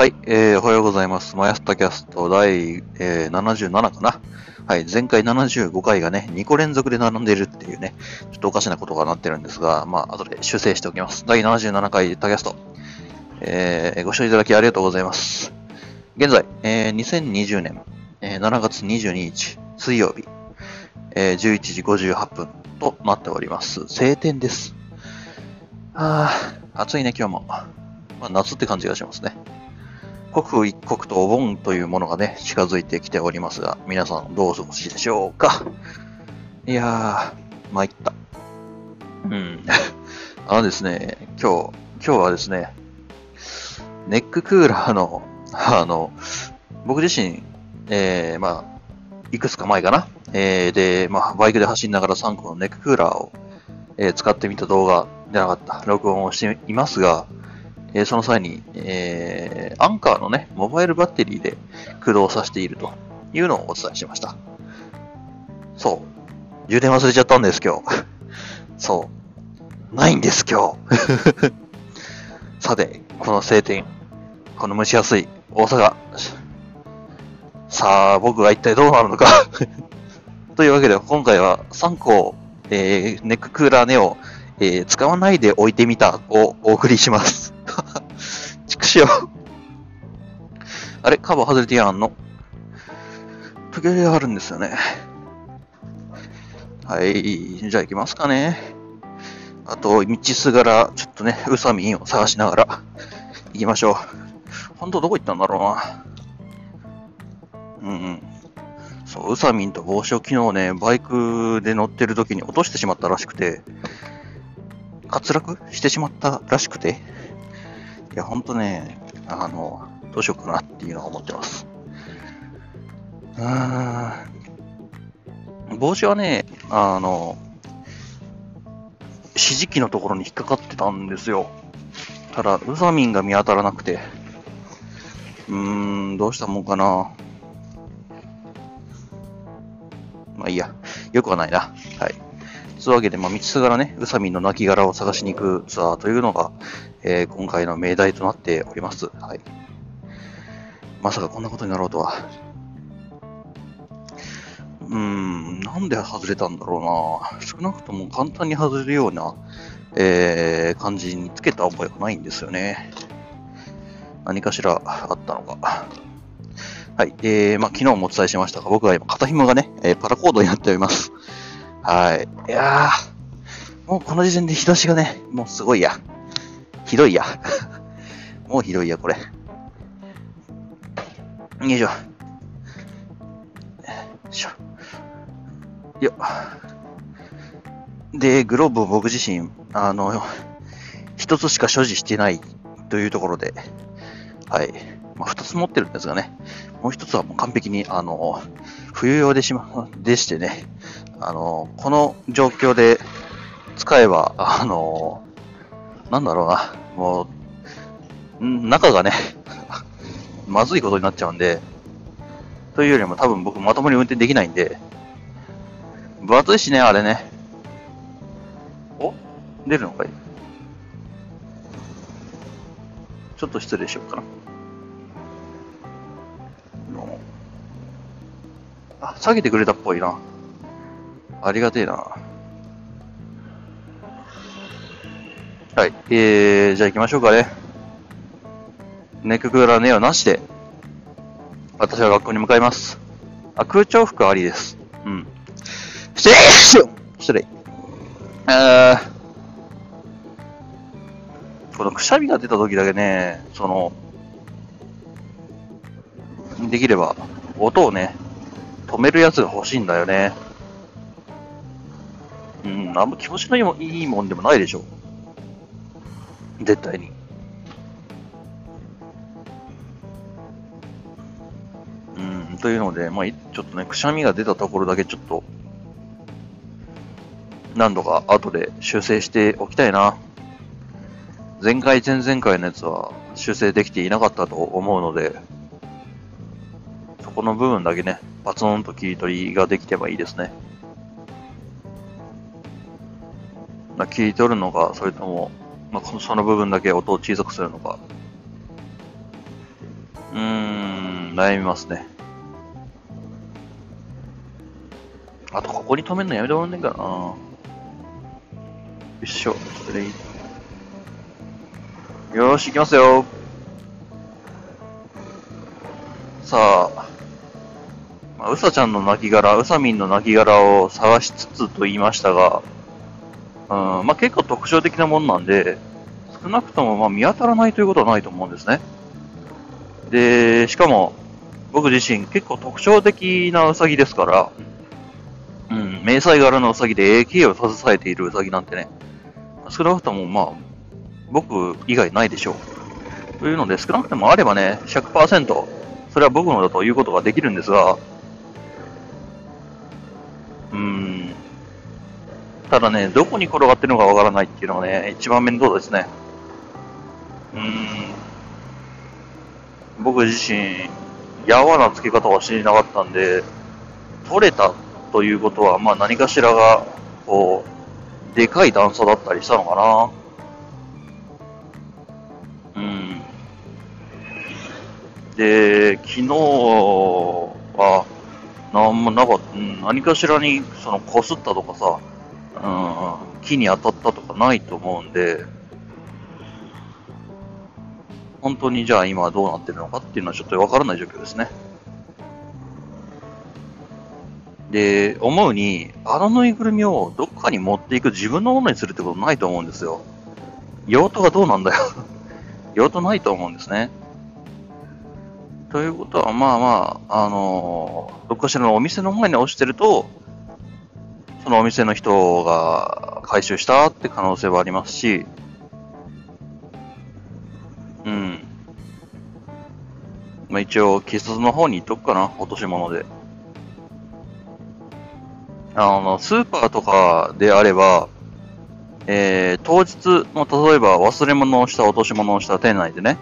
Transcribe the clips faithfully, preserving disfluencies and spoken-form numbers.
はい、えー、おはようございます。マヤスタキャスト第、えー、ななじゅうななかな。はい、前回ななじゅうごかいがね、にこ連続で並んでいるっていうね、ちょっとおかしなことがなってるんですが、まあ、後で修正しておきます。第ななじゅうななかいタキャスト、えー、ご視聴いただきありがとうございます。現在、えー、にせんにじゅうねん、えー、しちがつにじゅうににち、水曜日、えー、じゅういちじごじゅうはっぷんとなっております。晴天です。あー、暑いね、今日も。まあ、夏って感じがしますね。刻一刻とお盆というものがね、近づいてきておりますが、皆さんどうお過ごしでしょうか。いやー、参った。うん。あのですね、今日、今日はですね、ネッククーラーの、あの、僕自身、えー、まあ、いくつか前かな。えー、で、まあ、バイクで走りながらさんこのネッククーラーを、えー、使ってみた動画じゃなかった、録音をしていますが、えー、その際に、えー、アンカーのね、モバイルバッテリーで駆動させているというのをお伝えしました。そう。充電忘れちゃったんです、今日。そう。ないんです、今日。さて、この晴天、この蒸し暑い大阪。さあ、僕は一体どうなるのか。というわけで、今回はさんこ、えー、ネッククーラーネオ、えー、使わないで置いてみたをお送りします。畜生。あれ、カバー外れてやんの。時計があるんですよね。はい。じゃあ行きますかね。あと、道すがら、ちょっとね、宇佐美を探しながら行きましょう。本当どこ行ったんだろうな。うんうん。そう、宇佐美と帽子を昨日ね、バイクで乗ってる時に落としてしまったらしくて、滑落してしまったらしくて、いや、ほんとね、あの、どうしようかなっていうのは思ってます。うーん。帽子はね、あの、指示器のところに引っかかってたんですよ。ただ、ウサミンが見当たらなくて、うーん、どうしたもんかな。まあいいや、よくはないな。はい。そういうわけで、まあ、道すがらね、宇佐美の亡骸を探しに行くツアーというのが、えー、今回の命題となっております。はい。まさかこんなことになろうとは。うーん、なんで外れたんだろうな。少なくとも簡単に外れるような、えー、感じにつけた覚えがないんですよね。何かしらあったのか。はい。えー、まあ、昨日もお伝えしましたが、僕は今、肩紐がね、えー、パラコードになっております。はい。いやー、もうこの時点で日差しがね、もうすごいや。ひどいや。もうひどいや、これ。よいしょ。よいしょ。よっ。で、グローブを僕自身、あの、一つしか所持してないというところで、はい。まあ、二つ持ってるんですがね、もう一つはもう完璧に、あの、冬用でしま、でしてね、あの、この状況で使えば、あの、なんだろうな、もう、中がね、まずいことになっちゃうんで、というよりも多分僕まともに運転できないんで、分厚いしね、あれね。お？出るのかい？ちょっと失礼しようかな。あ、下げてくれたっぽいな。ありがてえな。はい。えー、じゃあ行きましょうかね。ネッククーラーネオなしで、私は学校に向かいます。あ、空調服ありです。うん。失礼。あー。このくしゃみが出た時だけね、その、できれば、音をね、止めるやつが欲しいんだよね。うん、あんま気持ちのいいも、いいもんでもないでしょ。絶対に。うん、というので、まあ、ちょっとね、くしゃみが出たところだけちょっと、何度か後で修正しておきたいな。前回、前々回のやつは修正できていなかったと思うので、そこの部分だけね、パツンと切り取りができればいいですね。切り取るのか、それとも、まあ、その部分だけ音を小さくするのか、うーん、悩みますね。あと、ここに止めるのやめてもらえねえかな。よいしょ、失礼。よーし、行きますよ。さあ、まあ、うさちゃんの亡きがら、うさみんの亡きがらを探しつつと言いましたが、うん、まあ、結構特徴的なもんなんで、少なくともまあ見当たらないということはないと思うんですね。で、しかも、僕自身結構特徴的なウサギですから、うん、迷彩柄のウサギで エーケー を携えているウサギなんてね、少なくともまあ、僕以外ないでしょう。というので、少なくともあればね、ひゃくパーセント、それは僕のだということができるんですが、うん、ただね、どこに転がってるのかわからないっていうのがね、一番面倒ですね。うん、僕自身、やわなつけ方は知りなかったんで、取れたということは、まあ何かしらが、こう、でかい段差だったりしたのかな。うん。で、昨日は、なんもなかった、うん、何かしらに、その、こすったとかさ、うん、木に当たったとかないと思うんで、本当にじゃあ今どうなってるのかっていうのはちょっとわからない状況ですね。で、思うに、あのぬいぐるみをどっかに持っていく、自分のものにするってことないと思うんですよ。用途がどうなんだよ。用途ないと思うんですね。ということは、まあまあ、あのー、どっかしらのお店の前に落ちてると、そのお店の人が回収したって可能性はありますし、うん。まあ、一応、警察の方に行っとくかな、落とし物で。あの、スーパーとかであれば、えー、当日の、例えば忘れ物をした、落とし物をした、店内でね、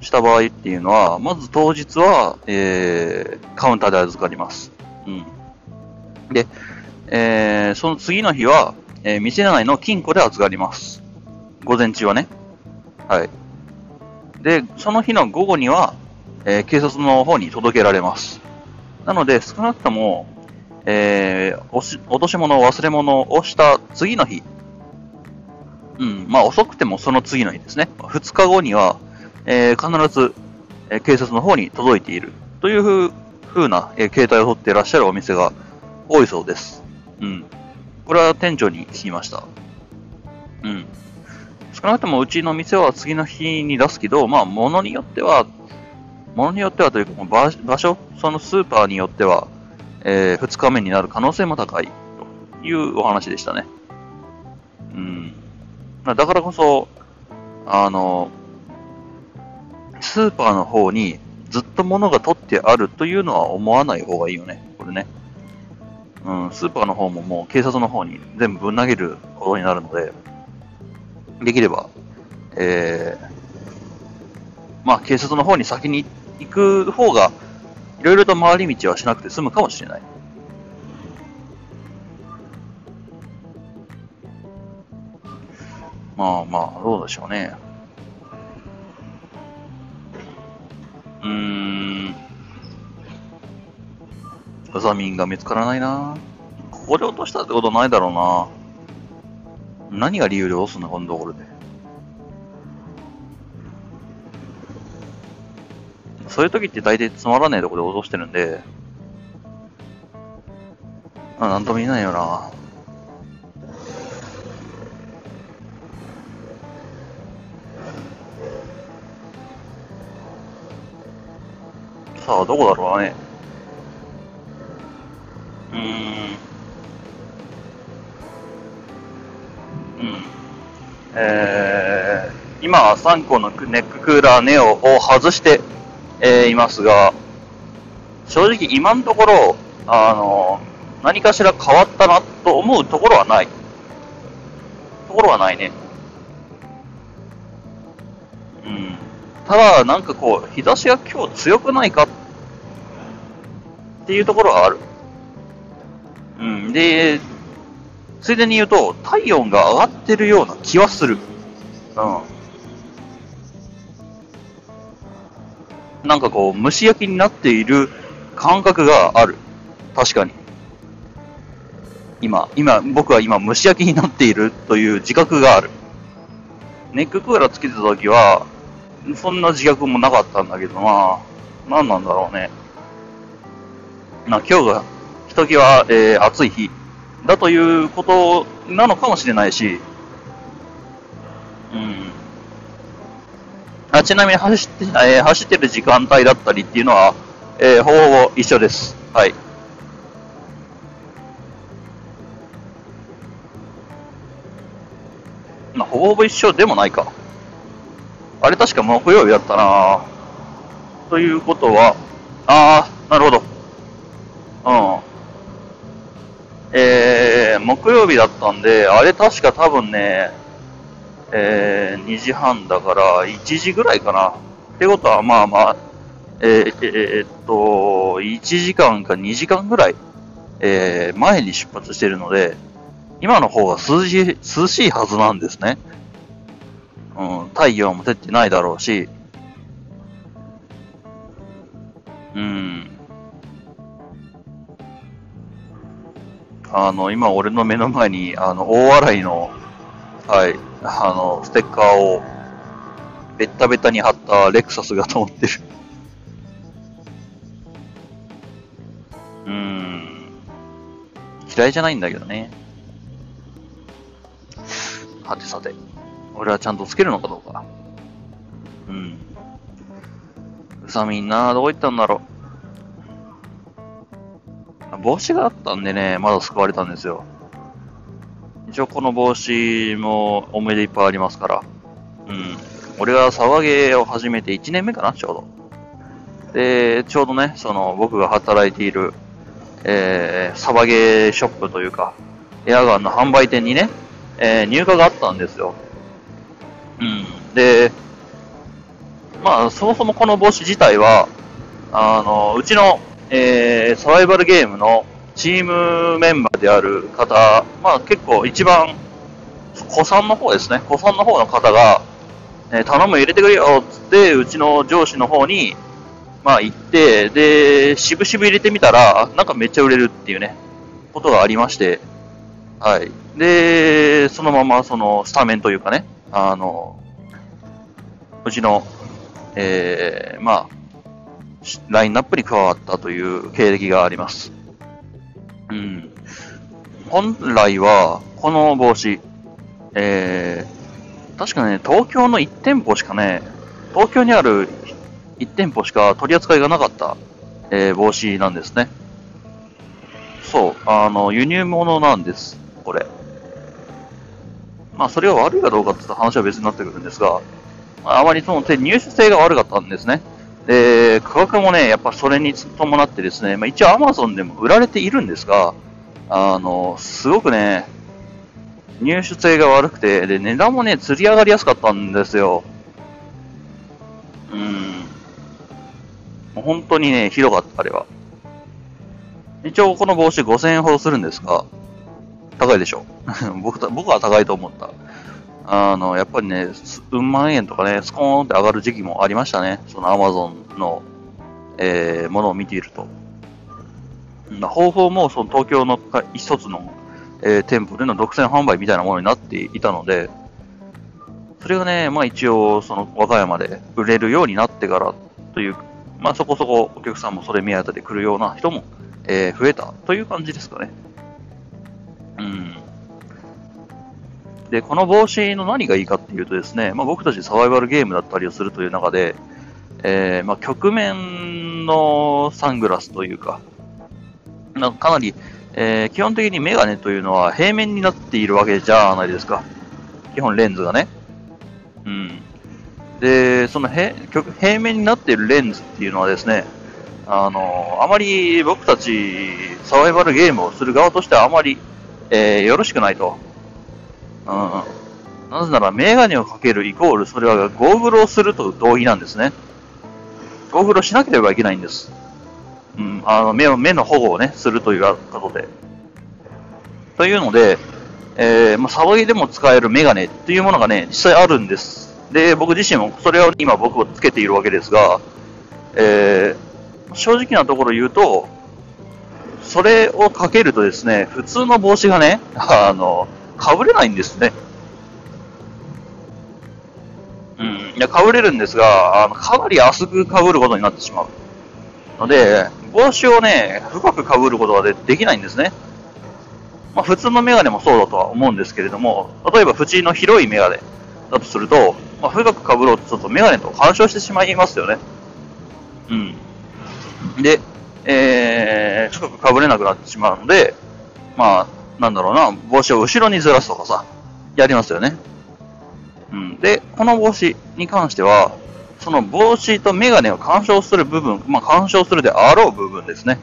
した場合っていうのは、まず当日は、えー、カウンターで預かります。うん。で、えー、その次の日は、えー、店内の金庫で預かります。午前中はね。はい。で、その日の午後には、えー、警察の方に届けられます。なので、少なくとも、えー、落とし物、忘れ物をした次の日、うん、まあ遅くてもその次の日ですね。ふつかごには、えー、必ず、えー、警察の方に届いているというふう、ふうな、えー、形態を取っていらっしゃるお店が多いそうです。うん。これは店長に聞きました。うん。少なくともうちの店は次の日に出すけど、まあ、ものによっては、ものによってはというか、場所、そのスーパーによっては、えー、ふつかめになる可能性も高いというお話でしたね。うん。だからこそ、あの、スーパーの方にずっと物が取ってあるというのは思わない方がいいよね、これね。うん、スーパーの方ももう警察の方に全部ぶん投げることになるので、できれば、えー、まあ警察の方に先に行く方が、いろいろと回り道はしなくて済むかもしれない。まあまあ、どうでしょうね。うーん。ウサミンが見つからないな。ここで落としたってことないだろうな。何が理由で押すのこのところで。そういう時って大体つまらねえところで落としてるんで、まあ、なんとも言えないよな。さあ、どこだろうね。うーん。えー、今はさんこのネッククーラーネオを外して、えー、いますが、正直今のところ、あのー、何かしら変わったなと思うところはない。ところはないね。うん。ただ、なんかこう、日差しが今日強くないかっていうところはある。うん。で、ついでに言うと、体温が上がってるような気はする。うん。なんかこう蒸し焼きになっている感覚がある。確かに今今僕は今蒸し焼きになっているという自覚がある。ネッククーラーつけてた時はそんな自覚もなかったんだけどな。何なんだろうね。まあ今日がひときわ、えー、暑い日だということなのかもしれないし、うん、あちなみに走って、えー、走ってる時間帯だったりっていうのは、えー、ほぼ一緒です。はい。まあ、ほぼほぼ一緒でもないか。あれ確か木曜日だったな。ということは、ああ、なるほど。うん。えー、木曜日だったんで、あれ確か多分ね、えー、にじはんだからいちじぐらいかな。ってことはまあまあ、えー、えー、っと、いちじかんかにじかんぐらい、えー、前に出発してるので、今の方が涼しい、涼しいはずなんですね。うん、太陽も照ってないだろうし、うん。あの今、俺の目の前にあの大洗の、はい、あのステッカーをベッタベタに貼ったレクサスが通ってる。うーん、嫌いじゃないんだけどね。はてさて、俺はちゃんとつけるのかどうか。うん。うさみんな、どこ行ったんだろう。帽子があったんでね、まだ救われたんですよ。一応この帽子も思い出いっぱいありますから。うん。俺がサワゲーを始めていちねんめかな、ちょうど。で、ちょうどね、その僕が働いている、えー、サワゲーショップというか、エアガンの販売店にね、えー、入荷があったんですよ。うん。で、まあ、そもそもこの帽子自体は、あの、うちの、えー、サバイバルゲームのチームメンバーである方、まあ結構一番、子さんの方ですね、子さんの方の方が、えー、頼む入れてくれよっつって、うちの上司の方に、まあ行って、で、しぶしぶ入れてみたら、なんかめっちゃ売れるっていうね、ことがありまして、はい。で、そのままそのスタメンというかね、あの、うちの、えー、まあ、ラインナップに加わったという経歴があります。うん。本来は、この帽子、えー、確かね、東京のいちてんぽしかね、東京にあるいちてんぽしか取り扱いがなかった、えー、帽子なんですね。そう、あの、輸入物なんです、これ。まあ、それが悪いかどうかって話は別になってくるんですが、あまりその手入手性が悪かったんですね。で、価格もね、やっぱそれに伴ってですね、まあ、一応 アマゾン でも売られているんですが、あの、すごくね、入手性が悪くて、で、値段もね、釣り上がりやすかったんですよ。うん。もう本当にね、ひどかった、あれは。一応この帽子ごせんえんほどするんですが、高いでしょ。僕た、僕は高いと思った。あの、やっぱりね、うん万円とかね、スコーンって上がる時期もありましたね。その アマゾン の、えー、ものを見ていると。方法もその東京の一つの、えー、店舗での独占販売みたいなものになっていたので、それがね、まあ一応、その和歌山で売れるようになってからという、まあそこそこお客さんもそれ目当てで来るような人も、えー、増えたという感じですかね。うん。で、この帽子の何がいいかっていうとですね、まあ、僕たちサバイバルゲームだったりをするという中で、えー、まあ局面のサングラスというか、なんかかなり、えー、基本的にメガネというのは平面になっているわけじゃないですか。基本レンズがね。うん。で、そのへ平面になっているレンズっていうのはですね、あの、あまり僕たちサバイバルゲームをする側としてはあまり、えー、よろしくないと。うん、なぜなら、メガネをかけるイコール、それはゴーグルをすると同義なんですね。ゴーグルをしなければいけないんです。うん、あの 目, を目の保護をね、するということで。というので、えーまあ、サバゲーでも使えるメガネというものがね、実際あるんです。で、僕自身もそれを今僕をつけているわけですが、えー、正直なところ言うと、それをかけるとですね、普通の帽子がね、あの、かぶれないんですね。うん、いや、かぶれるんですが、あのかなり厚くかぶることになってしまうので、帽子をね、深くかぶることは で, できないんですね。まあ、普通のメガネもそうだとは思うんですけれども、例えば縁の広いメガネだとすると、まあ、深くかぶろうとちょっとメガネと干渉してしまいますよね。うん。で、えー、深くかぶれなくなってしまうので、まあ、なんだろうな、帽子を後ろにずらすとかさ、やりますよね。うん、で、この帽子に関しては、その帽子とメガネを干渉する部分、まあ、干渉するであろう部分ですね。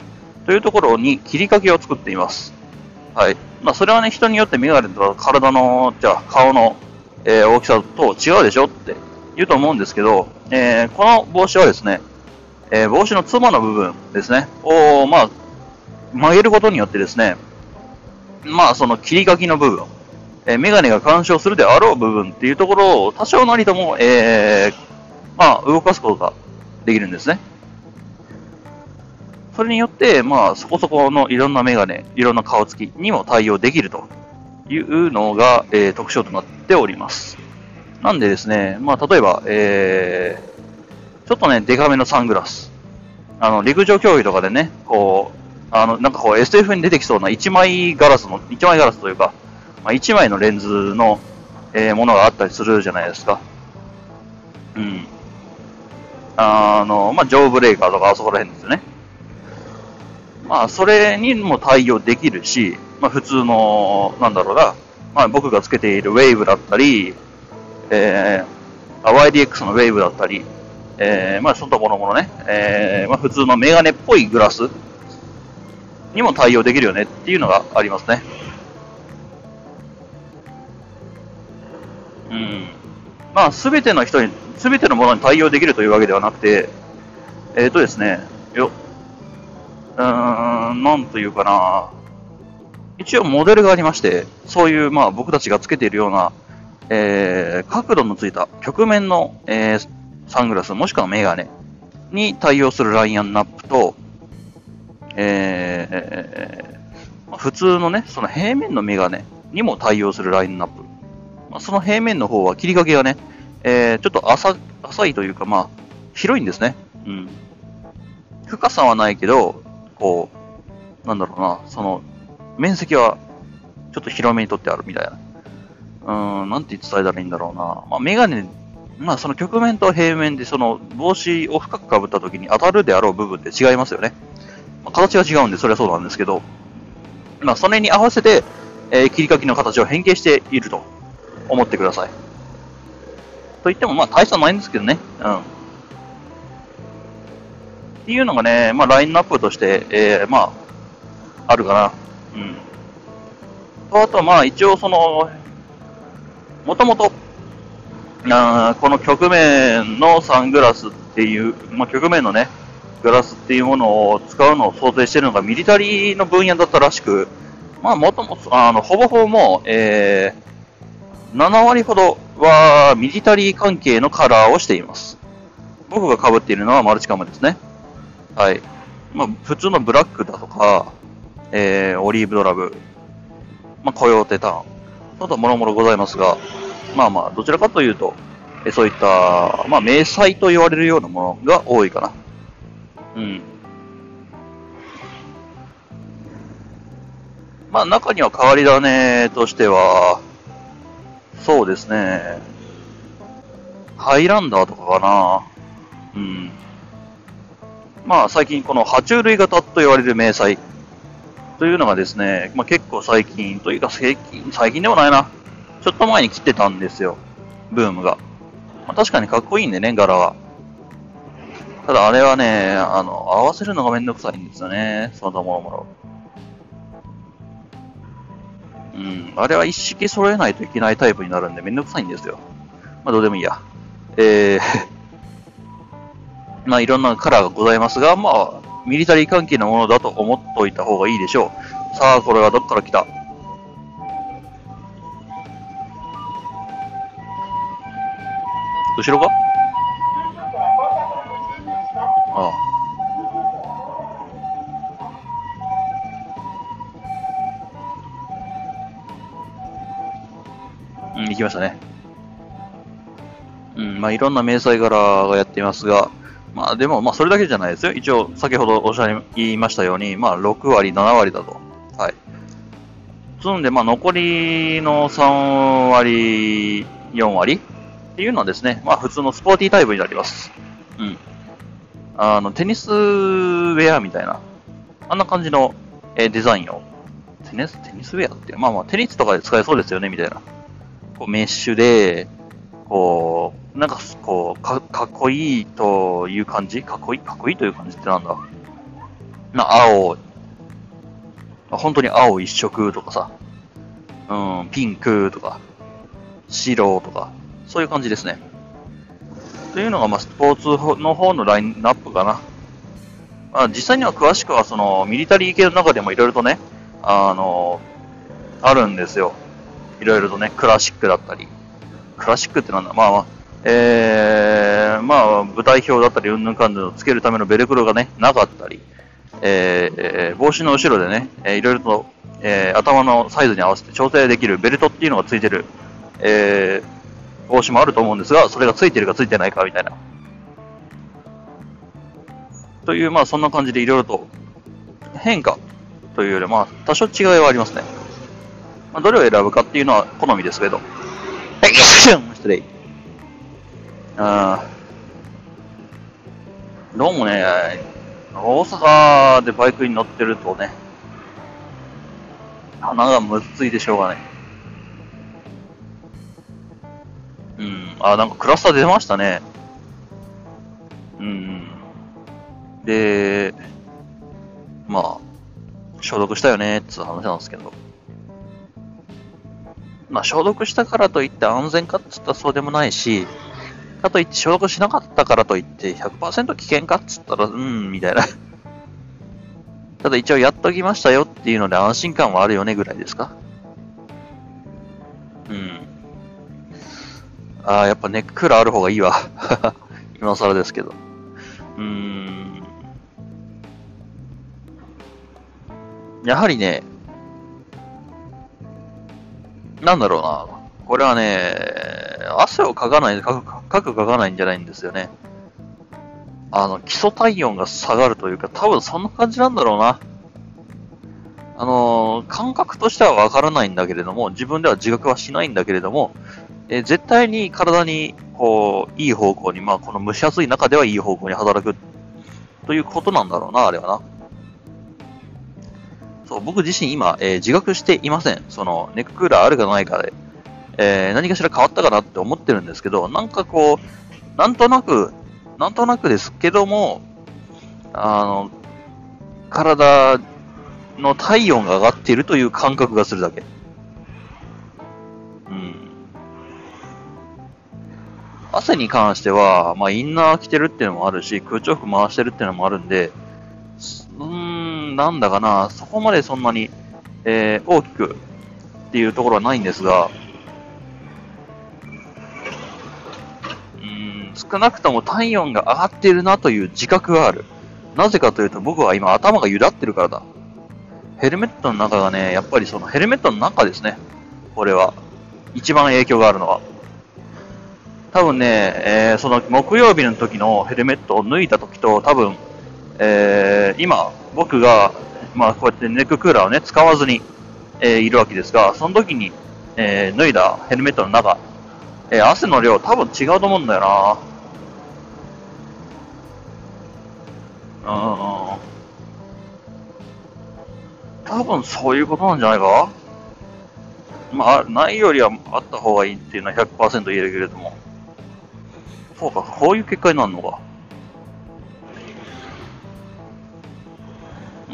というところに切り欠けを作っています。はい。まあ、それはね、人によってメガネと体の、じゃあ顔の、えー、大きさと違うでしょって言うと思うんですけど、えー、この帽子はですね、えー、帽子のつばの部分ですね、を、まあ、曲げることによってですね、まあ、その切り欠けの部分、えー、メガネが干渉するであろう部分っていうところを多少なりとも、えー、まあ、動かすことができるんですね。それによって、まあ、そこそこのいろんなメガネ、いろんな顔つきにも対応できるというのが、えー、特徴となっております。なんでですね、まあ、例えば、えー、ちょっとね、デカめのサングラス。あの、陸上競技とかでね、こう、あの、なんかこう エスエフ に出てきそうな一枚ガラスの、いちまいガラスというか、まあ、いちまいのレンズの、えー、ものがあったりするじゃないですか。うん。あの、まあ、ジョーブレーカーとかあそこら辺ですよね。まあ、それにも対応できるし、まあ、普通の、なんだろうな、まあ、僕がつけているウェイブだったり、えー、ワイディーエックス のウェイブだったり、えー、まあ、そのところものね、えー、まあ、普通のメガネっぽいグラスにも対応できるよねっていうのがありますね。うん。まあ、すべての人に、すべてのものに対応できるというわけではなくて、えっ、ー、とですね、よっ、うーん、なんというかな。一応モデルがありまして、そういう、まあ、僕たちがつけているような、えー、角度のついた曲面の、えー、サングラスもしくはメガネに対応するラインナップと、えー、普通のね、その平面のメガネにも対応するラインナップ。まあ、その平面の方は切り欠けがね、えー、ちょっと 浅, 浅いというか、まあ、広いんですね。うん。深さはないけど、こう、なんだろうな、その、面積は、ちょっと広めに取ってあるみたいな。うーん、なんて伝えたらいいんだろうな。まあ、メガネ、まあ、その曲面と平面で、その、帽子を深くかぶった時に当たるであろう部分って違いますよね。まあ、形が違うんで、それはそうなんですけど、まあ、それに合わせて、えー、切り欠きの形を変形していると思ってください。と言っても、まあ、大差ないんですけどね。うん。っていうのがね、まあ、ラインナップとして、えー、まあ、あるかな。うん。と、あとは、まあ、一応、その、もともと、あー、この曲面のサングラスっていう、まあ、曲面のね、グラスっていうものを使うのを想定しているのが、ミリタリーの分野だったらしく、まあ、もともと、あの、ほぼほぼもう、えー、ななわりほどは、ミリタリー関係のカラーをしています。僕が被っているのはマルチカムですね。はい。まあ、普通のブラックだとか、えー、オリーブドラブ、まあ、コヨーテターン、ちょっともろもろございますが、まあまあ、どちらかというと、えそういった、まあ、迷彩と言われるようなものが多いかな。うん。まあ、中には変わり種としては、そうですね、ハイランダーとかかな。うん。まあ、最近この爬虫類型と言われる迷彩というのがですね、まあ、結構最近というか最近、最近でもないな。ちょっと前に来てたんですよ。ブームが。まあ、確かにかっこいいんでね、柄は。ただあれはね、あの、合わせるのがめんどくさいんですよね。その他もろもろ。うん。あれは一式揃えないといけないタイプになるんでめんどくさいんですよ。まあ、どうでもいいや。えー。まあ、いろんなカラーがございますが、まあ、ミリタリー関係のものだと思っておいた方がいいでしょう。さあ、これはどっから来た？後ろか？ああ。きましたね。うん、まあいろんな迷彩柄がやっていますが、まあでも、まあそれだけじゃないですよ。一応、先ほどおっしゃり言いましたように、まあろくわり、ななわりだと。はい。そんで、まあ残りのさんわり、よんわりっていうのはですね、まあ普通のスポーティータイプになります。うん。あの、テニスウェアみたいな、あんな感じのデザインを。テニス、テニスウェアって、まあまあテニスとかで使えそうですよね、みたいな。こうメッシュで、こう、なんかこうか、かっこいいという感じかっこいい、かっこいいという感じってなんだな、青、本当に青一色とかさ、うん、ピンクとか、白とか、そういう感じですね。というのが、まあ、スポーツの方のラインナップかな。まあ、実際には詳しくは、その、ミリタリー系の中でもいろいろとね、あの、あるんですよ。いろいろとね、クラシックだったり。クラシックってなんだまあまあ、えー、まあ、舞台表だったり、うんぬんかんぬんをつけるためのベルクロがね、なかったり、えーえー、帽子の後ろでね、えー、いろいろと、えー、頭のサイズに合わせて調整できるベルトっていうのがついてる、えー、帽子もあると思うんですが、それがついてるかついてないかみたいな。という、まあそんな感じでいろいろと変化というよりまあ多少違いはありますね。まあ、どれを選ぶかっていうのは好みですけど。失礼。あーどうもね、大阪でバイクに乗ってるとね、鼻がむっついてしょうがない。うん、あ、なんかクラスター出ましたね。うん。で、まあ、消毒したよね、つう話なんですけど。まあ、消毒したからといって安全かっつったらそうでもないし、かといって消毒しなかったからといって ひゃくパーセント 危険かっつったら、うん、みたいな。ただ一応やっときましたよっていうので安心感はあるよねぐらいですか。うん。ああ、やっぱネッククーラーある方がいいわ。今更ですけど。うーん。やはりね、なんだろうな。これはね、汗をかかない、かくかくかかないんじゃないんですよね。あの、基礎体温が下がるというか、多分そんな感じなんだろうな。あのー、感覚としてはわからないんだけれども、自分では自覚はしないんだけれども、えー、絶対に体に、こう、いい方向に、まあ、この蒸し暑い中ではいい方向に働く、ということなんだろうな、あれはな。僕自身今、えー、自覚していません。そのネッククーラーあるかないかで、えー、何かしら変わったかなって思ってるんですけど、なんかこう、なんとなく、なんとなくですけども、あの、体の体温が上がっているという感覚がするだけ。うん。汗に関しては、まあ、インナー着てるっていうのもあるし、空調服回してるっていうのもあるんで、うーん、なんだかな、そこまでそんなに、えー、大きくっていうところはないんですが、うーん、少なくとも体温が上がっているなという自覚がある。なぜかというと、僕は今頭が揺らってるからだ。ヘルメットの中がね、やっぱりそのヘルメットの中ですね。これは。一番影響があるのは。多分ね、えー、その木曜日の時のヘルメットを脱いだ時と、多分、えー、今、僕が、まあ、こうやってネッククーラーを、ね、使わずに、えー、いるわけですが、その時に、えー、脱いだヘルメットの中、えー、汗の量、多分違うと思うんだよな。うん。多分そういうことなんじゃないか。まあ、ないよりはあった方がいいっていうのは ひゃくパーセント 言えるけれども。そうか、こういう結果になるのか。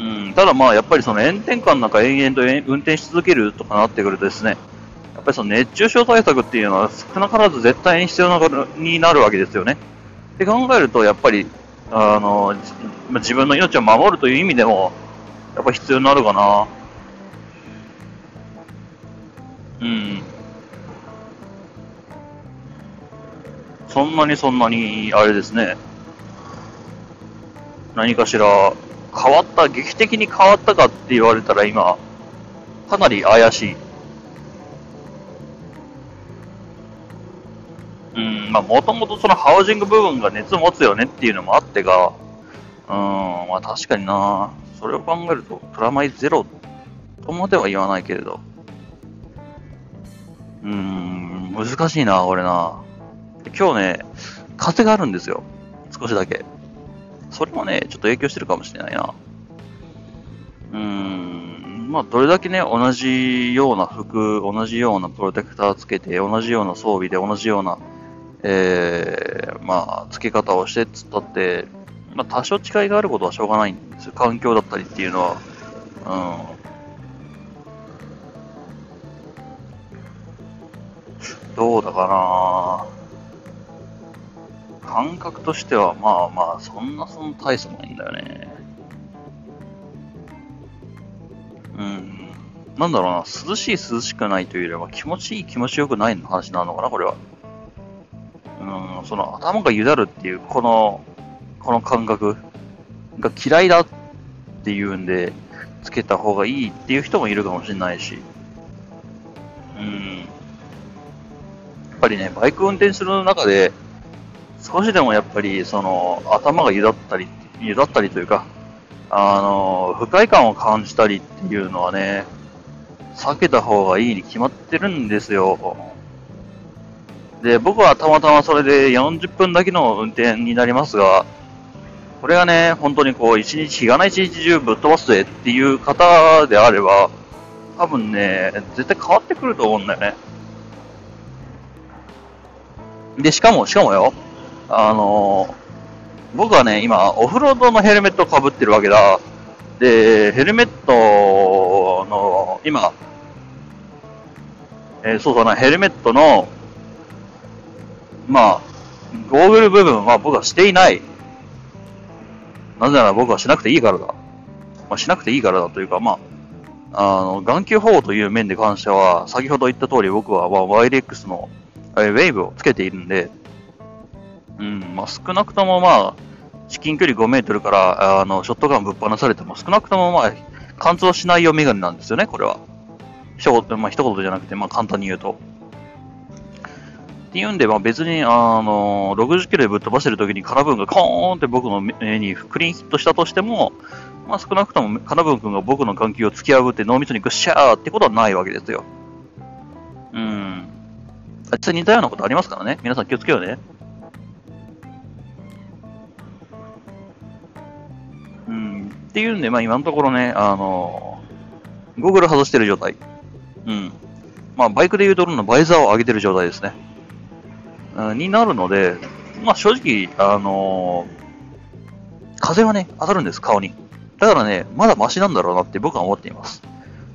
うん、ただまあやっぱりその炎天下の中延々と運転し続けるとかなってくるとですね、やっぱりその熱中症対策っていうのは少なからず絶対に必要なになるわけですよね。って考えるとやっぱりあの自分の命を守るという意味でもやっぱ必要になるかな。うん。そんなにそんなにあれですね。何かしら。変わった、劇的に変わったかって言われたら今、かなり怪しい。もともとそのハウジング部分が熱持つよねっていうのもあってが、うん、まあ確かにな、それを考えるとプラマイゼロとまでは言わないけれど、うーん、難しいな、これな。今日ね、風があるんですよ、少しだけ。それもね、ちょっと影響してるかもしれないな。うーん、まあどれだけね、同じような服、同じようなプロテクターつけて、同じような装備で、同じような、えー、まあ、つけ方をしてっつったって、まあ多少違いがあることはしょうがないんですよ。環境だったりっていうのは。うん。どうだかな。感覚としては、まあまあ、そんなそんな大差ないんだよね。うん。なんだろうな、涼しい涼しくないというよりは、気持ちいい気持ちよくないの話なのかな、これは。うん、その、頭がゆだるっていう、この、この感覚が嫌いだっていうんで、つけた方がいいっていう人もいるかもしれないし。うん。やっぱりね、バイク運転する中で、少しでもやっぱりその頭がゆだったり、ゆだったりというか、あの、不快感を感じたりっていうのはね、避けた方がいいに決まってるんですよ。で、僕はたまたまそれでよんじゅっぷんだけの運転になりますが、これがね、本当にこう、一日、日がない一日中ぶっ飛ばすぜっていう方であれば、多分ね、絶対変わってくると思うんだよね。で、しかも、しかもよ、あのー、僕はね、今、オフロードのヘルメットをかぶってるわけだ。で、ヘルメットの、今、えー、そうだな、ヘルメットの、まあ、ゴーグル部分は僕はしていない。なぜなら僕はしなくていいからだ。まあ、しなくていいからだというか、まあ、あの、眼球保護という面に関しては、先ほど言った通り僕は、まあ、ワイエルエックス の、えー、ウェイブをつけているんで、うん、まあ、少なくともまあ、至近距離ごメートルから、あの、ショットガンぶっ放されても、少なくともまあ、貫通しないよメガネなんですよね、これは。一言、まあ、一言じゃなくて、まあ、簡単に言うと。っていうんで、まあ、別に、あの、ろくじゅっキロでぶっ飛ばしてる時に、カナブンがコーンって僕の目にクリーンヒットしたとしても、まあ、少なくともカナブン君が僕の眼球を突き破って脳みそにグッシャーってことはないわけですよ。うん。実際似たようなことありますからね。皆さん気をつけようね。っていうんで、まあ、今のところね、あのー、ゴーグル外してる状態。うん。まあ、バイクでいうところのバイザーを上げてる状態ですね。うん、になるので、まあ、正直、あのー、風はね、当たるんです、顔に。だからね、まだマシなんだろうなって僕は思っています。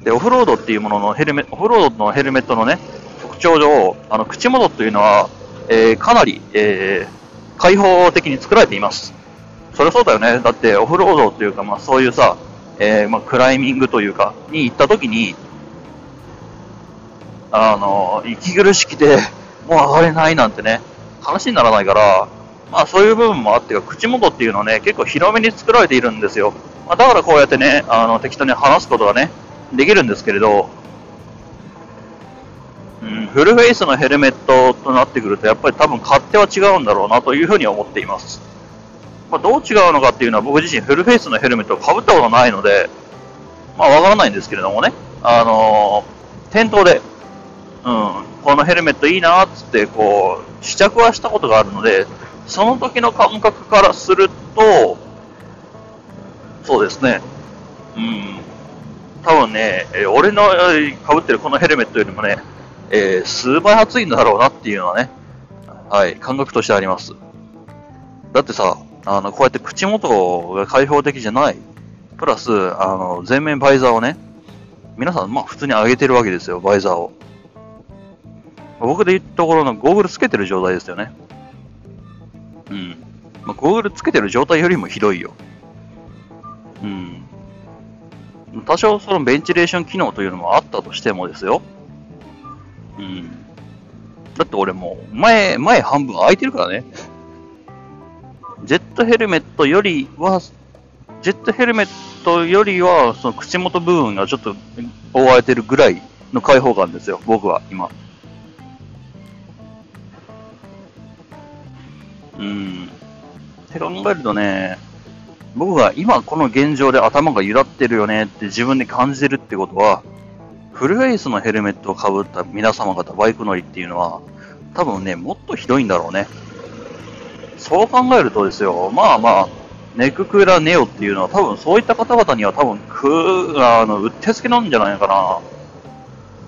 で、オフロードっていうもののヘルメ、オフロードのヘルメットのね、特徴上、あの、口元というのは、えー、かなり、えー、開放的に作られています。そりゃそうだよね。だってオフロードというか、まあそういうさ、えー、まあクライミングというか、に行った時に、あの、息苦しくて、もう上がれないなんてね、話にならないから、まあそういう部分もあって、口元っていうのはね、結構広めに作られているんですよ。まあ、だからこうやってね、あの、適当に話すことがね、できるんですけれど、うん、フルフェイスのヘルメットとなってくると、やっぱり多分勝手は違うんだろうなというふうに思っています。まあどう違うのかっていうのは僕自身フルフェイスのヘルメットをかぶったことないので、まあわからないんですけれどもね、あのー、店頭で、うん、このヘルメットいいなーっつってこう、試着はしたことがあるので、その時の感覚からすると、そうですね、うん、多分ね、俺のかぶってるこのヘルメットよりもね、えー、数倍熱いんだろうなっていうのはね、はい、感覚としてあります。だってさ、あの、こうやって口元が開放的じゃない。プラス、あの、前面バイザーをね、皆さん、まあ普通に上げてるわけですよ、バイザーを。僕で言ったところのゴーグルつけてる状態ですよね。うん。まあ、ゴーグルつけてる状態よりもひどいよ。うん。多少そのベンチレーション機能というのもあったとしてもですよ。うん。だって俺もう、前、前半分空いてるからね。ジェットヘルメットよりは、ジェットヘルメットよりは、その口元部分がちょっと覆われてるぐらいの開放感ですよ、僕は今。うん。って考えるとね、僕が今この現状で頭が揺らってるよねって自分で感じてるってことは、フルフェイスのヘルメットをかぶった皆様方バイク乗りっていうのは、多分ね、もっとひどいんだろうね。そう考えるとですよ、まあまあ、ネククーラネオっていうのは多分そういった方々には多分クーラーのうってつけなんじゃないかな。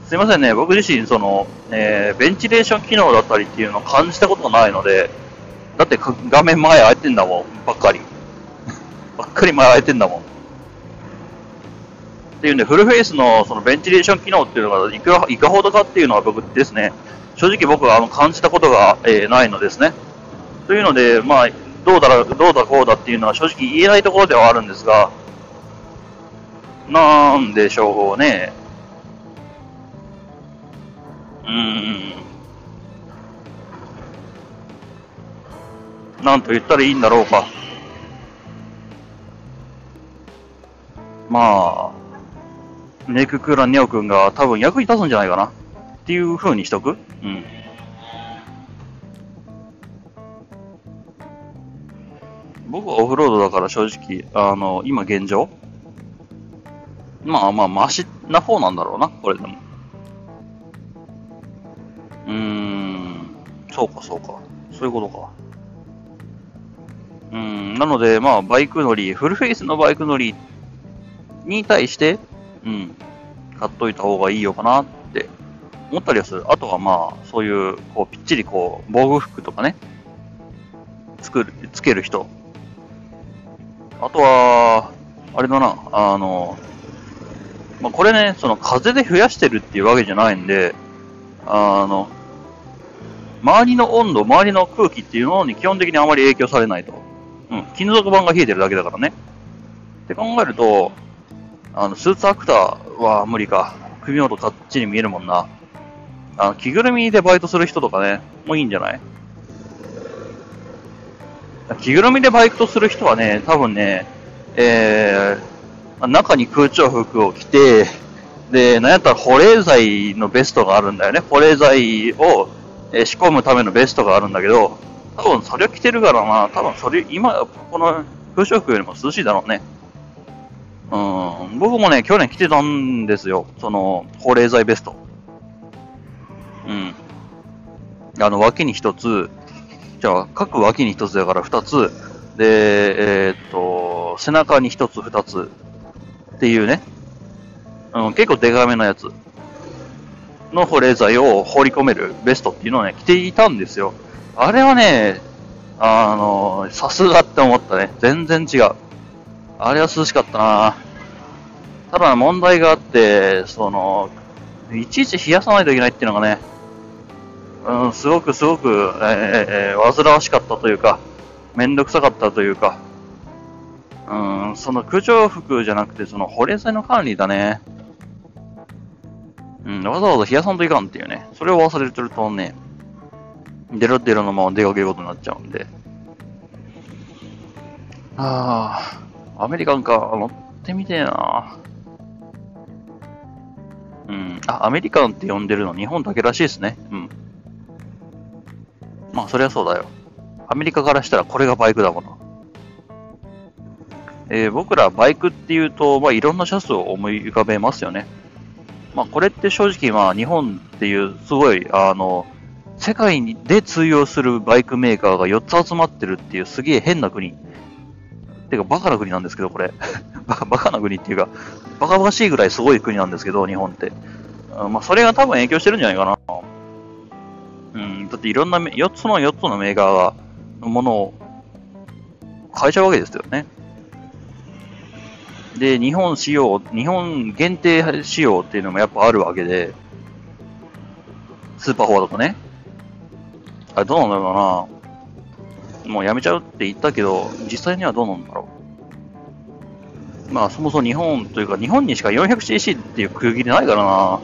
すいませんね、僕自身その、えー、ベンチレーション機能だったりっていうのを感じたことがないので、だって画面前開いてんだもん、ばっかり。ばっかり前開いてんだもん。っていうんで、フルフェイスのそのベンチレーション機能っていうのがいか、いかほどかっていうのは僕ですね、正直僕はあの感じたことが、えー、ないのですね。というので、まあ、どうだら、どうだこうだっていうのは正直言えないところではあるんですが、なんでしょうね。うーん。なんと言ったらいいんだろうか。まあ、ネククーラネオくんが多分役に立つんじゃないかなっていう風にしとく。うん。僕はオフロードだから正直、あの、今現状、まあまあ、マシな方なんだろうな、これでも。うーん、そうかそうか。そういうことか。うん、なので、まあ、バイク乗り、フルフェイスのバイク乗りに対して、うん、買っといた方がいいよかなって思ったりはする。あとはまあ、そういう、こう、ぴっちりこう、防護服とかね、作る、つける人。あとは、あれだな、あの、まあ、これね、その風で増やしてるっていうわけじゃないんで、あの、周りの温度、周りの空気っていうものに基本的にあまり影響されないと。うん、金属板が冷えてるだけだからね。って考えると、あの、スーツアクターは無理か。首元かっちり見えるもんな。あの、着ぐるみでバイトする人とかね、もういいんじゃない？着ぐるみでバイトする人はね、多分ね、えー、中に空調服を着て、で、なんやったら保冷剤のベストがあるんだよね。保冷剤を仕込むためのベストがあるんだけど、多分それを着てるからな、多分それ、今、この空調服よりも涼しいだろうね。うん、僕もね、去年着てたんですよ。その、保冷剤ベスト。うん。あの、脇に一つ、じゃあ、各脇に一つだから二つ。で、えー、っと、背中に一つ二つ。っていうね。うん、結構デカめなやつ。の保冷剤を放り込めるベストっていうのをね、着ていたんですよ。あれはね、あの、さすがって思ったね。全然違う。あれは涼しかったな。ただ問題があって、その、いちいち冷やさないといけないっていうのがね、うん、すごくすごく、えー、煩わしかったというか、めんどくさかったというか、うん、その空調服じゃなくて、その保冷剤の管理だね。うん、わざわざ冷やさんといかんっていうね、それを忘れてるとね、デロデロのまま出かけることになっちゃうんで。ああ、アメリカンカー乗ってみてえな。うん、あ、アメリカンって呼んでるの日本だけらしいですね。うん。まあ、そりゃそうだよ。アメリカからしたらこれがバイクだもの。えー、僕らバイクっていうと、まあ、いろんな車種を思い浮かべますよね。まあ、これって正直、まあ、日本っていうすごい、あの、世界で通用するバイクメーカーがよっつ集まってるっていうすげえ変な国。てか、バカな国なんですけど、これ。バカ、バカな国っていうか、バカバカしいぐらいすごい国なんですけど、日本って。あ、まあ、それが多分影響してるんじゃないかな。うん、だっていろんな、よっつのよっつのメーカーが、のものを変えちゃうわけですよね。で、日本仕様、日本限定仕様っていうのもやっぱあるわけで、スーパーフォードとね。あれどうなんだろうな。もうやめちゃうって言ったけど、実際にはどうなんだろう。まあ、そもそも日本というか、日本にしか よんひゃくシーシー っていう区切りないからな。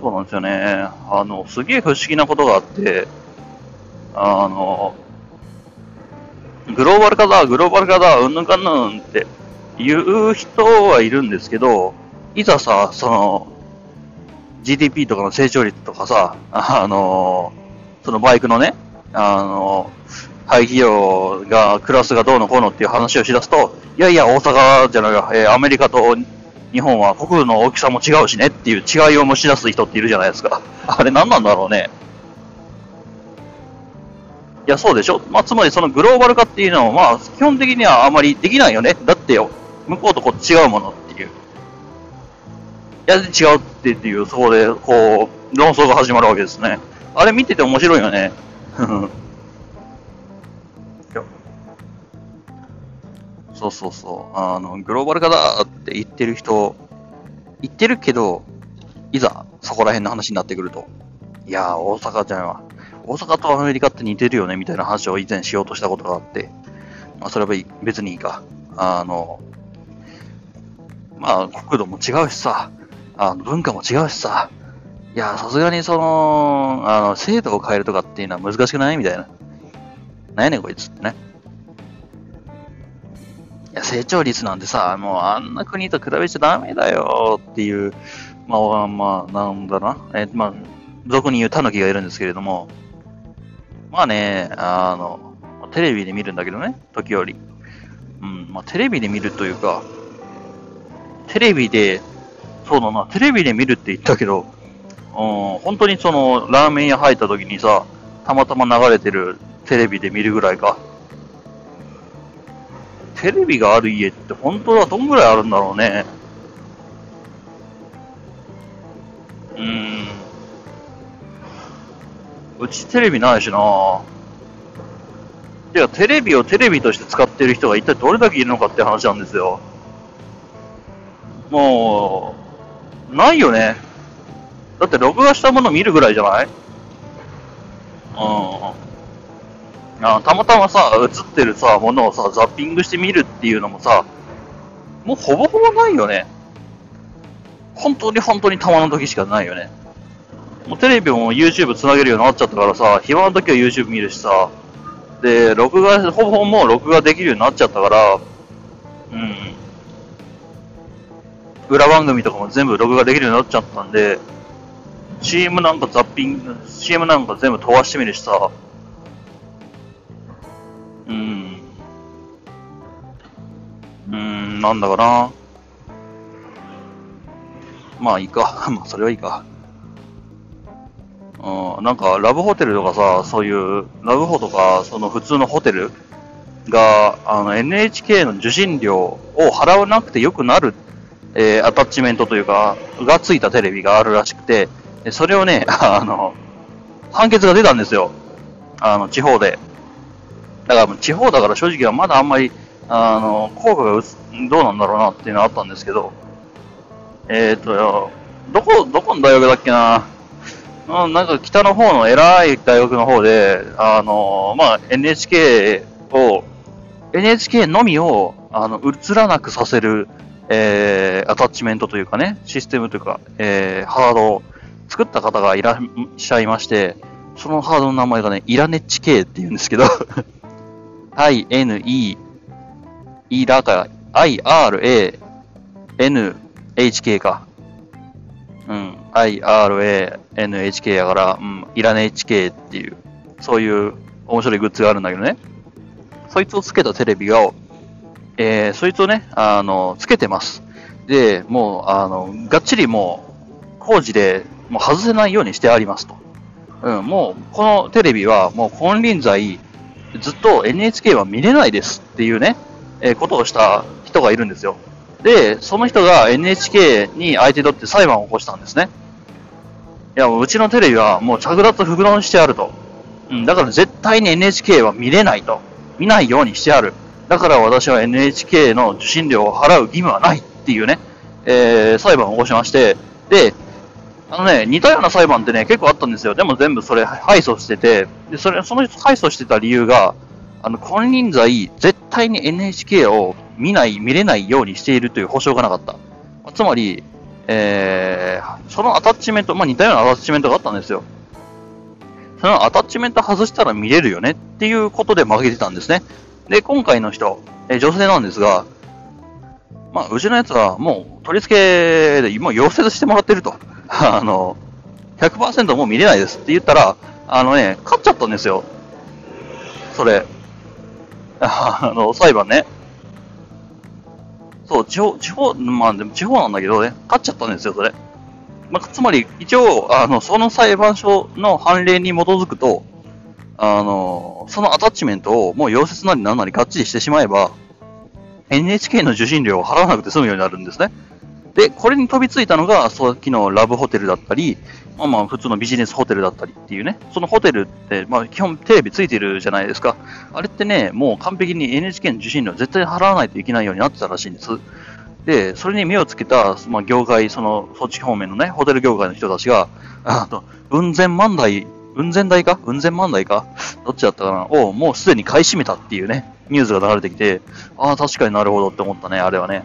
そうなんですよね。あの、すげえ不思議なことがあって、あの、グローバル化だ、グローバル化だ、うんぬんかんぬんって言う人はいるんですけど、いざさ、その、ジーディーピー とかの成長率とかさ、あの、そのバイクのね、あの、排気量が、クラスがどうのこうのっていう話をしだすと、いやいや、大阪じゃない、えー、アメリカと日本は国土の大きさも違うしねっていう違いを持ち出す人っているじゃないですか。あれ何なんだろうね。いや、そうでしょ。まあ、つまりそのグローバル化っていうのは、まあ、基本的にはあまりできないよね。だってよ、向こうとこっち違うものっていう。いや、違うっていう、そこで、こう、論争が始まるわけですね。あれ見てて面白いよね。そうそうそう。あの、グローバル化だって言ってる人、言ってるけど、いざ、そこら辺の話になってくると。いやー、大阪じゃないわ。大阪とアメリカって似てるよねみたいな話を以前しようとしたことがあって、まあ、それは別にいいか。あの、まあ、国土も違うしさ、あの文化も違うしさ、いや、さすがにその、あの、制度を変えるとかっていうのは難しくないみたいな。なんやねんこいつってね。いや、成長率なんてさ、もうあんな国と比べちゃダメだよっていう、まあまあ、なんだな。え、まあ、俗に言うタヌキがいるんですけれども、まあね、あの、テレビで見るんだけどね、時折。うん、まあテレビで見るというか、テレビで、そうだな、テレビで見るって言ったけど、うん、本当にその、ラーメン屋入った時にさ、たまたま流れてるテレビで見るぐらいか。テレビがある家って本当はどんぐらいあるんだろうね。うん。うちテレビないしなぁ。てか、テレビをテレビとして使ってる人が一体どれだけいるのかって話なんですよ。もう、ないよね。だって、録画したもの見るぐらいじゃない？うん。あ、たまたまさ、映ってるさ、ものをさ、ザッピングして見るっていうのもさ、もうほぼほぼないよね。本当に本当にたまの時しかないよね。もうテレビも YouTube つなげるようになっちゃったからさ、暇の時は YouTube 見るしさ、で、録画、ほぼもう録画できるようになっちゃったから、うん。裏番組とかも全部録画できるようになっちゃったんで、シーエム なんかザッピング、シーエム なんか全部飛ばしてみるしさ、うん。うん、なんだかな。まあいいか。まあそれはいいか。うん、なんか、ラブホテルとかさ、そういう、ラブホとか、その普通のホテルが、あの、エヌエイチケー の受信料を払わなくてよくなる、えー、アタッチメントというか、がついたテレビがあるらしくて、それをね、あの、判決が出たんですよ。あの、地方で。だから、地方だから正直はまだあんまり、あの、効果がうつ、どうなんだろうなっていうのはあったんですけど、えっと、どこ、どこの大学だっけな、うん、なんか北の方の偉い大学の方で、あの、まあ、エヌエイチケー を、エヌエイチケー のみを、あの、映らなくさせる、えー、アタッチメントというかね、システムというか、えー、ハードを作った方がいらっしゃいまして、そのハードの名前がね、イラネッチ K って言うんですけど、はい、N、E、E だから、I、R、A、N、H、K か。うん、アイアールエーエヌエイチケー やから、うん、いらね エイチケー っていう、そういう面白いグッズがあるんだけどね。そいつをつけたテレビを、えー、そいつをね、あの、つけてます。で、もう、あの、がっちりもう、工事で、もう外せないようにしてありますと。うん、もう、このテレビは、もう金輪際、ずっと エヌエイチケー は見れないですっていうね、えー、ことをした人がいるんですよ。で、その人が エヌエイチケー に相手取って裁判を起こしたんですね。いや、うちのテレビはもう着脱不能にしてあると。うん、だから絶対に エヌエイチケー は見れないと。見ないようにしてある。だから私は エヌエイチケー の受信料を払う義務はないっていうね、えー、裁判を起こしまして。で、あのね、似たような裁判ってね、結構あったんですよ。でも全部それ敗訴してて、で、それ、その人敗訴してた理由が、あの、金輪際、絶対に エヌエイチケー を見ない、見れないようにしているという保証がなかった。つまり、えー、そのアタッチメント、まあ、似たようなアタッチメントがあったんですよ。そのアタッチメント外したら見れるよねっていうことで負けてたんですね。で、今回の人、えー、女性なんですが、まあ、うちのやつはもう取り付けで、もう溶接してもらってると。あの、ひゃくパーセント もう見れないですって言ったら、あのね、勝っちゃったんですよ。それ。あの、裁判ね。そう、地方、地方、まあでも地方なんだけどね、勝っちゃったんですよ、それ。まあ、つまり、一応、あの、その裁判所の判例に基づくと、あの、そのアタッチメントをもう溶接なりなんなりがっちりしてしまえば、エヌエイチケー の受信料を払わなくて済むようになるんですね。で、これに飛びついたのが、さっきのラブホテルだったり、まあまあ普通のビジネスホテルだったりっていうね、そのホテルって、まあ基本テレビついてるじゃないですか。あれってね、もう完璧に エヌエイチケー の受信料絶対払わないといけないようになってたらしいんです。で、それに目をつけた、まあ業界、その、そっち方面のね、ホテル業界の人たちが、あの、雲仙万代、雲仙台か雲仙万代かどっちだったかなをもうすでに買い占めたっていうね、ニュースが流れてきて、ああ、確かになるほどって思ったね、あれはね。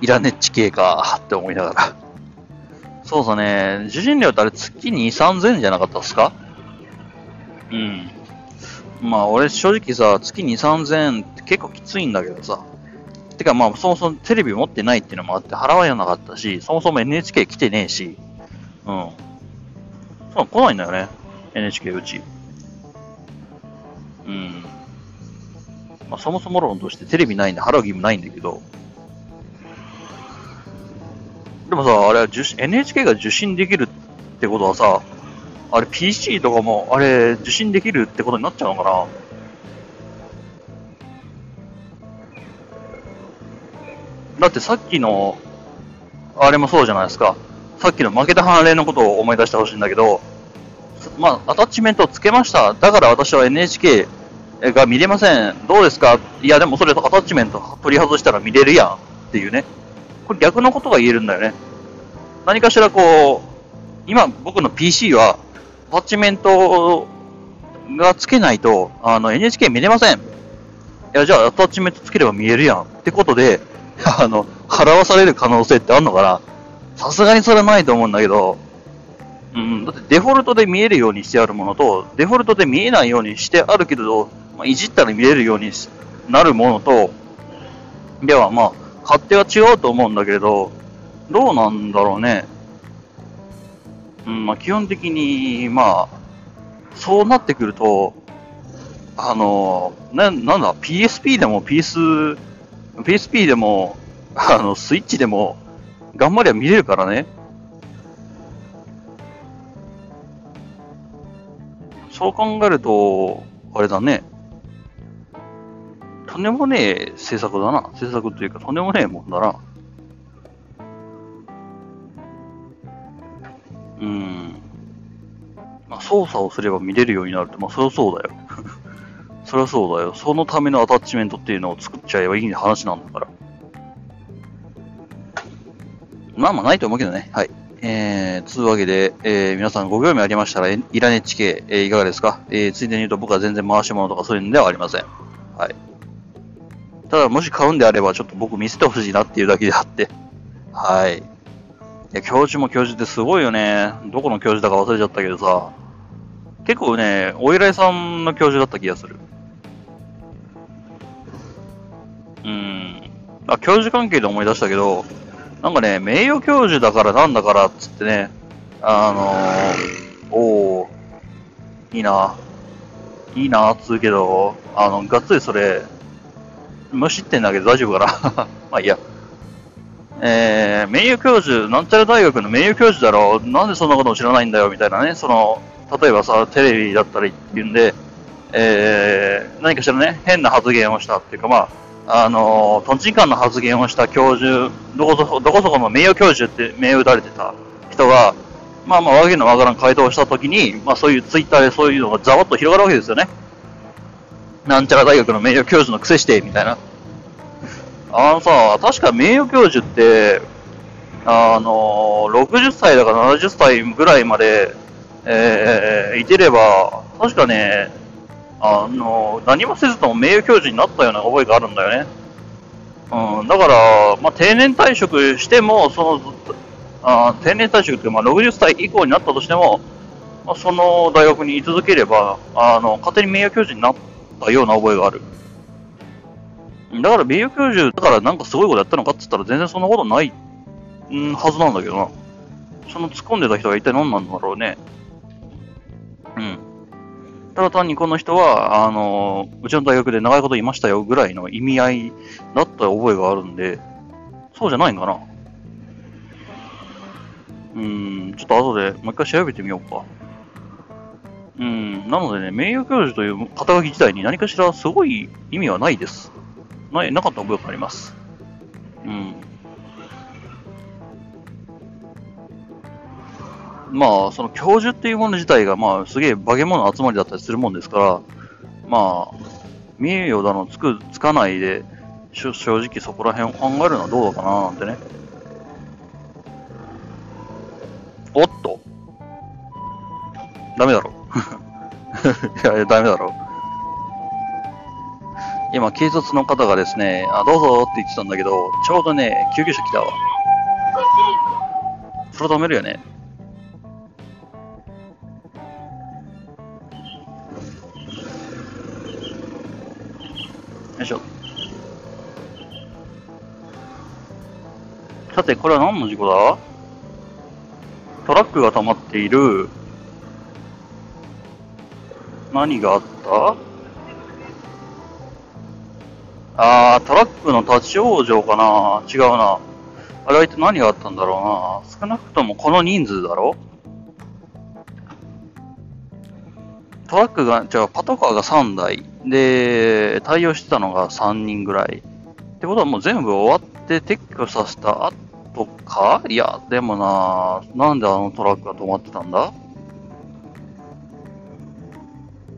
いらねっち系かって思いながら。そうだね、受信料ってあれ月にに、さんぜんえんじゃなかったっすか？うん。まあ俺正直さ、月に、さんぜんえんって結構きついんだけどさ。てかまあそもそもテレビ持ってないっていうのもあって払われなかったし、そもそも エヌエイチケー 来てねえし。うん。そう、来ないんだよね。エヌエイチケー うち。うん。まあそもそも論としてテレビないんで払う義務ないんだけど。でもさ、あれは エヌエイチケー が受信できるってことはさ、あれ ピーシー とかも、あれ受信できるってことになっちゃうのかな？だってさっきの、あれもそうじゃないですか。さっきの負けた判例のことを思い出してほしいんだけど、まあ、アタッチメントをつけました。だから私は エヌエイチケー が見れません。どうですか？いや、でもそれアタッチメント取り外したら見れるやんっていうね。これ逆のことが言えるんだよね。何かしらこう、今僕の ピーシー はアタッチメントがつけないとあの エヌエイチケー 見れません。いや、じゃあアタッチメントつければ見えるやんってことで、あの、払わされる可能性ってあるのかな？さすがにそれはないと思うんだけど、うん、だってデフォルトで見えるようにしてあるものと、デフォルトで見えないようにしてあるけど、まあ、いじったら見れるようになるものと、ではまあ、勝手は違うと思うんだけれど、どうなんだろうね。うん、まあ、基本的に、まあ、そうなってくると、あの、な、なんだ、ピーエスピー でも PS、ピーエスピー でも、あの、スイッチでも、頑張りゃ見れるからね。そう考えると、あれだね。とんでもねえ政策だな。政策というか、とんでもねえもんだな。うん。まあ、操作をすれば見れるようになるって、まあ、そりゃそうだよ。そりゃそうだよ。そのためのアタッチメントっていうのを作っちゃえばいい話なんだから。まあまあないと思うけどね。はい。えー、つうわけで、えー、皆さんご興味ありましたら、いらねっち系、えー、いかがですか？えー、ついでに言うと僕は全然回し物とかそういうのではありません。はい。ただ、もし買うんであれば、ちょっと僕見せてほしいなっていうだけであって。はい。いや、教授も教授ってすごいよね。どこの教授だか忘れちゃったけどさ。結構ね、お依頼さんの教授だった気がする。うん。あ、教授関係で思い出したけど、なんかね、名誉教授だからなんだからっつってね、あのー、おー、いいな。いいなっつうけど、あの、がっつりそれ、無視ってんだけど大丈夫かなまあいいや。えー、名誉教授、なんちゃら大学の名誉教授だろう、なんでそんなことも知らないんだよみたいなね、その、例えばさ、テレビだったりっていうんで、えー、何かしらね、変な発言をしたっていうか、まあ、あのー、とんちんかんの発言をした教授、どこそこ、どこそこの名誉教授って銘打たれてた人が、まあまあ、わけのわからん回答をしたときに、まあそういうツイッターでそういうのがざわっと広がるわけですよね。なんちゃら大学の名誉教授の癖して、みたいな。あのさ、確か名誉教授って、あの、ろくじゅっさいだからななじゅっさいぐらいまで、えー、いてれば、確かね、あの、何もせずとも名誉教授になったような覚えがあるんだよね。うん、だから、まあ、定年退職しても、その、あ定年退職って、まあ、ろくじゅっさい以降になったとしても、まあ、その大学に居続ければ、あの、勝手に名誉教授になった。ような覚えがある。だから名誉教授だからなんかすごいことやったのかって言ったら全然そんなことないはずなんだけどな。その突っ込んでた人が一体何なんだろうね。うん。ただ単にこの人は、あの、うちの大学で長いこといましたよぐらいの意味合いだった覚えがあるんで、そうじゃないんかな。うん、ちょっと後でもう一回調べてみようか。うん、なのでね、名誉教授という肩書き自体に何かしらすごい意味はないです。ない、なかった覚えがあります。うん。まあ、その教授っていうもの自体が、まあ、すげえ化け物の集まりだったりするもんですから、まあ、名誉だのつく、つかないで、正直そこら辺を考えるのはどうかななんてね。おっと。ダメだろ。いやいや、ダメだろ。今、警察の方がですね、あ、どうぞって言ってたんだけど、ちょうどね、救急車来たわ。それダメるよね。よいしょ。さて、これは何の事故だ？トラックが溜まっている。何があった？あー、トラックの立ち往生かな？違うな。あれは一体何があったんだろうな。少なくともこの人数だろ？トラックが、違う、パトカーがさんだい。で、対応してたのがさんにんぐらい。ってことはもう全部終わって撤去させた後か？いや、でもな、なんであのトラックが止まってたんだ？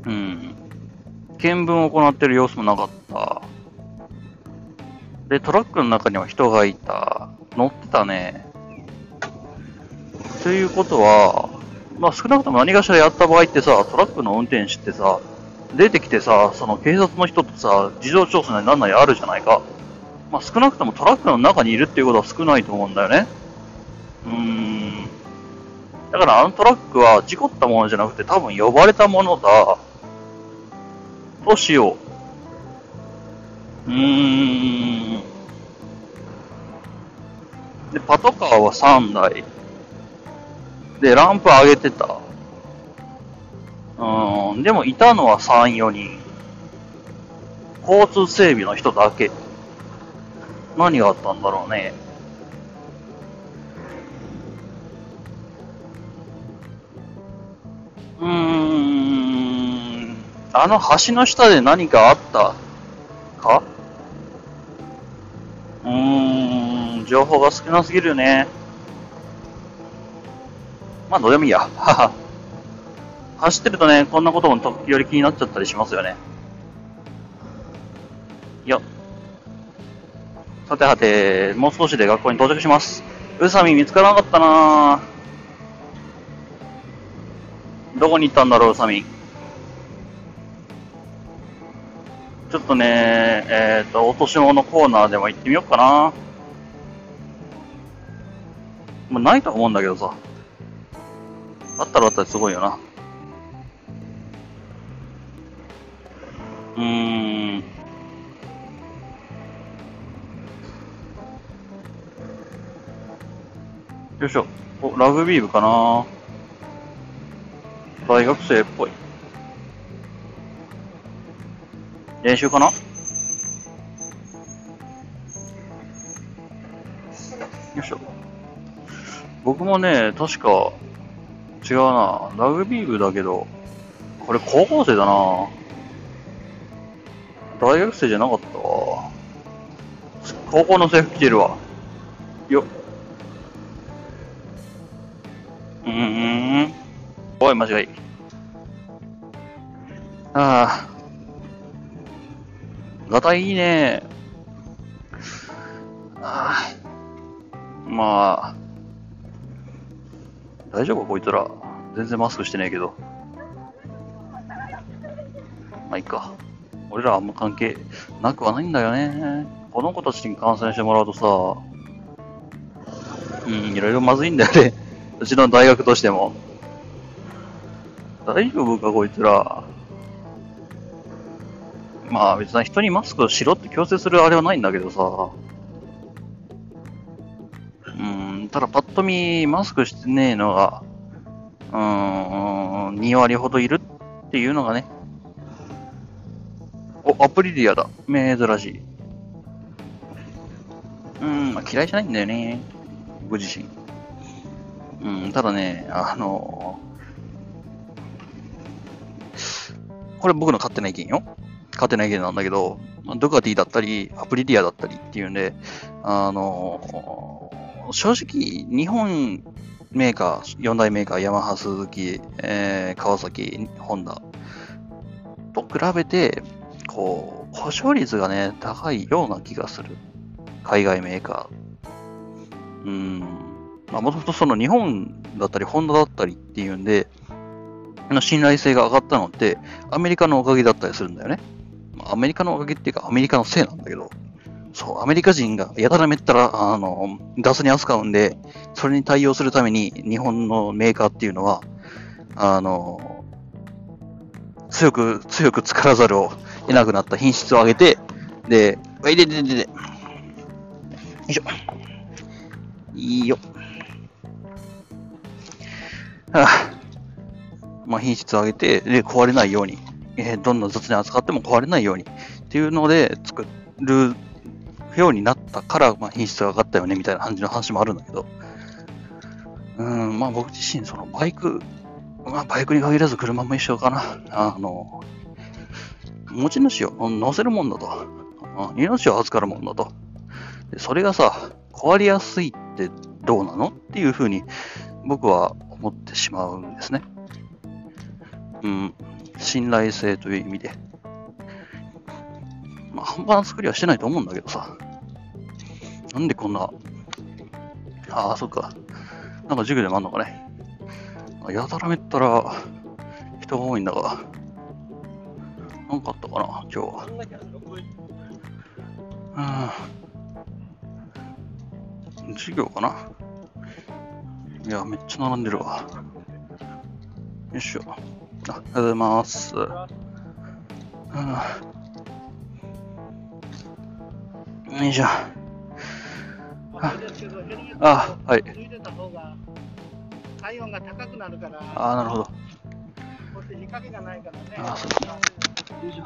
うん。見分を行ってる様子もなかった。で、トラックの中には人がいた。乗ってたね。ということは、まあ少なくとも何かしらやった場合ってさ、トラックの運転手ってさ、出てきてさ、その警察の人とさ、事情聴取なりなんなりあるじゃないか。まあ少なくともトラックの中にいるっていうことは少ないと思うんだよね。うーん。だからあのトラックは事故ったものじゃなくて多分呼ばれたものだ。としよう。うーん。で、パトカーはさんだい。で、ランプ上げてた。うん、でもいたのはさん、よにん。交通整備の人だけ。何があったんだろうね。うーん。あの橋の下で何かあったか？うーん。情報が少なすぎるよね。まあ、どうでもいいや。はは。走ってるとね、こんなことも時折気になっちゃったりしますよね。いや。さてはて、もう少しで学校に到着します。宇佐美見つからなかったなぁ。どこに行ったんだろう、宇佐美。ちょっとね、えっと、落とし物コーナーでも行ってみようかな。もうないと思うんだけどさ。あったらあったらすごいよな。うーん。よいしょ。お、ラグビー部かな。大学生っぽい。練習かな。よいしょ。僕もね、確か、違うな。ラグビー部だけど、これ高校生だな。大学生じゃなかったわ。高校の制服着てるわ。よっ。うーん。おい、間違い。ああ。ガタイいいね。ああ。まあ。大丈夫こいつら。全然マスクしてねえけど。まあ、いいか。俺らあんま関係なくはないんだよね。この子たちに感染してもらうとさ、うん、いろいろまずいんだよね。うちの大学としても。大丈夫か、こいつら。まあ別に人にマスクをしろって強制するあれはないんだけどさ。うん、ただパッと見マスクしてねえのがうーんに割ほどいるっていうのがね。お、アプリリアだ、珍しい。うん、まあ、嫌いじゃないんだよね、ご自身。うん、ただね、あのー、これ僕の勝手な意見よ。勝手な意見なんだけど、ドゥカティだったり、アプリリアだったりっていうんで、あのー、正直、日本メーカー、よん大メーカー、ヤマハ、スズキ、えー、川崎、ホンダと比べて、こう、故障率がね、高いような気がする。海外メーカー。うん。まあ、もともとその日本だったり、ホンダだったりっていうんで、の信頼性が上がったのって、アメリカのおかげだったりするんだよね。アメリカのおかげっていうか、アメリカのせいなんだけど、そう、アメリカ人がやたらめったら、あの、ガスに扱うんで、それに対応するために、日本のメーカーっていうのは、あの、強く、強く作らざるを得なくなった品質を上げて、で、いでででで、よいしょ。いいよ。はあ、まあ、品質を上げて、で、壊れないように。えー、どんな雑に扱っても壊れないようにっていうので作るようになったから、まあ、品質が上がったよねみたいな感じの話もあるんだけど、うーん、まあ僕自身そのバイク、まあ、バイクに限らず車も一緒かな、あの持ち主を乗せるもんだと、命を預かるもんだと、でそれがさ壊れやすいってどうなのっていうふうに僕は思ってしまうんですね。うん。信頼性という意味で。まあ、半端な作りはしてないと思うんだけどさ。なんでこんな、ああ、そっか。なんか授業でもあんのかね。やたらめったら人が多いんだが。なんかあったかな、今日は。うん。授業かな。いや、めっちゃ並んでるわ。よいしょ。あ、ありがとうございます。うん、よいしょ。あ、あ、はい。体温が高くなるから。あ、なるほど。そして日陰がないからね。あ、そうですね。よいしょ。